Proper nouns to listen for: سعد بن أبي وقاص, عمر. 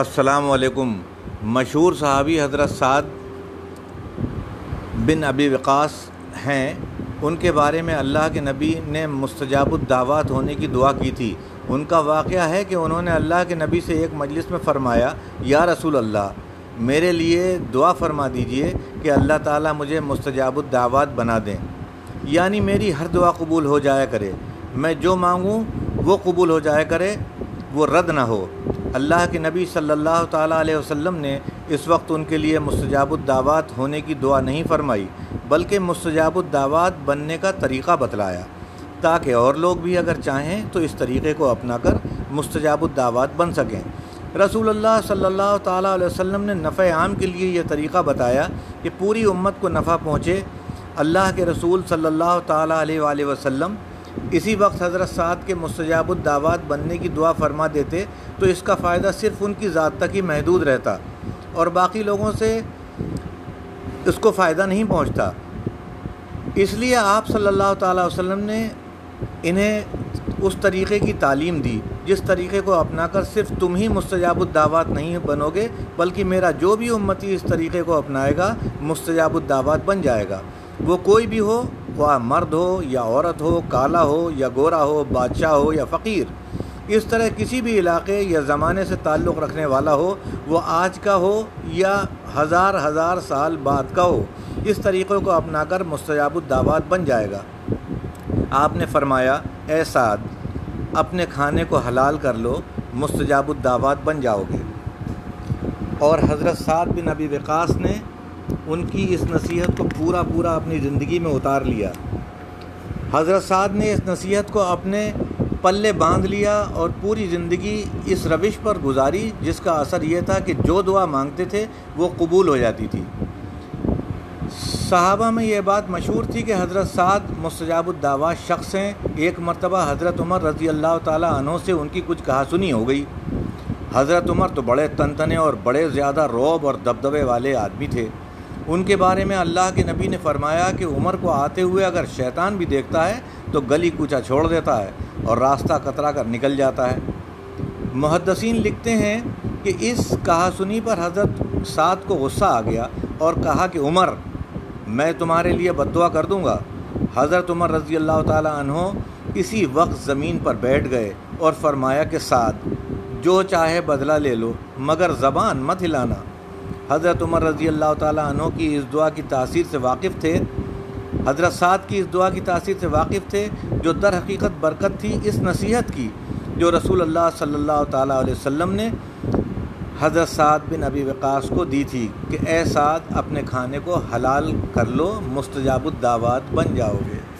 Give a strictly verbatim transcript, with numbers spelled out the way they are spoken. السلام علیکم۔ مشہور صحابی حضرت سعد بن ابی وقاص ہیں، ان کے بارے میں اللہ کے نبی نے مستجاب الدعوات ہونے کی دعا کی تھی۔ ان کا واقعہ ہے کہ انہوں نے اللہ کے نبی سے ایک مجلس میں فرمایا، یا رسول اللہ میرے لیے دعا فرما دیجئے کہ اللہ تعالیٰ مجھے مستجاب الدعوات بنا دیں، یعنی میری ہر دعا قبول ہو جایا کرے، میں جو مانگوں وہ قبول ہو جایا کرے، وہ رد نہ ہو۔ اللہ کے نبی صلی اللہ تعالیٰ علیہ وسلم نے اس وقت ان کے لیے مستجاب الدعوات ہونے کی دعا نہیں فرمائی، بلکہ مستجاب الدعوات بننے کا طریقہ بتلایا، تاکہ اور لوگ بھی اگر چاہیں تو اس طریقے کو اپنا کر مستجاب الدعوات بن سکیں۔ رسول اللہ صلی اللہ تعالیٰ علیہ وسلم نے نفع عام کے لیے یہ طریقہ بتایا کہ پوری امت کو نفع پہنچے۔ اللہ کے رسول صلی اللہ تعالیٰ علیہ وآلہ وسلم اسی وقت حضرت سعد کے مستجاب الدعوات بننے کی دعا فرما دیتے تو اس کا فائدہ صرف ان کی ذات تک ہی محدود رہتا اور باقی لوگوں سے اس کو فائدہ نہیں پہنچتا۔ اس لیے آپ صلی اللہ تعالیٰ علیہ وسلم نے انہیں اس طریقے کی تعلیم دی جس طریقے کو اپنا کر صرف تم ہی مستجاب الدعوات نہیں بنو گے، بلکہ میرا جو بھی امتی اس طریقے کو اپنائے گا مستجاب الدعوات بن جائے گا، وہ کوئی بھی ہو، وہ مرد ہو یا عورت ہو، کالا ہو یا گورا ہو، بادشاہ ہو یا فقیر۔ اس طرح کسی بھی علاقے یا زمانے سے تعلق رکھنے والا ہو، وہ آج کا ہو یا ہزار ہزار سال بعد کا ہو، اس طریقے کو اپنا کر مستجاب الدعوات بن جائے گا۔ آپ نے فرمایا، اے سعد اپنے کھانے کو حلال کر لو، مستجاب الدعوات بن جاؤ گے۔ اور حضرت سعد بن ابی وقاص نے ان کی اس نصیحت کو پورا پورا اپنی زندگی میں اتار لیا۔ حضرت سعد نے اس نصیحت کو اپنے پلے باندھ لیا اور پوری زندگی اس روش پر گزاری، جس کا اثر یہ تھا کہ جو دعا مانگتے تھے وہ قبول ہو جاتی تھی۔ صحابہ میں یہ بات مشہور تھی کہ حضرت سعد مستجاب الدعوات شخص ہیں۔ ایک مرتبہ حضرت عمر رضی اللہ تعالیٰ عنہ سے ان کی کچھ کہا سنی ہو گئی۔ حضرت عمر تو بڑے تنتنے اور بڑے زیادہ رعب اور دبدبے والے آدمی تھے۔ ان کے بارے میں اللہ کے نبی نے فرمایا کہ عمر کو آتے ہوئے اگر شیطان بھی دیکھتا ہے تو گلی کوچہ چھوڑ دیتا ہے اور راستہ کترا کر نکل جاتا ہے۔ محدثین لکھتے ہیں کہ اس کہا سنی پر حضرت سعد کو غصہ آ گیا اور کہا کہ عمر میں تمہارے لیے بد دعا کر دوں گا۔ حضرت عمر رضی اللہ تعالیٰ عنہ اسی وقت زمین پر بیٹھ گئے اور فرمایا کہ سعد جو چاہے بدلہ لے لو، مگر زبان مت ہلانا۔ حضرت عمر رضی اللہ تعالیٰ عنہ کی اس دعا کی تاثیر سے واقف تھے حضرت سعد کی اس دعا کی تاثیر سے واقف تھے جو در حقیقت برکت تھی اس نصیحت کی جو رسول اللہ صلی اللہ تعالیٰ علیہ وسلم نے حضرت سعد بن ابی وقاص کو دی تھی کہ اے سعد اپنے کھانے کو حلال کر لو، مستجاب الدعوات بن جاؤ گے۔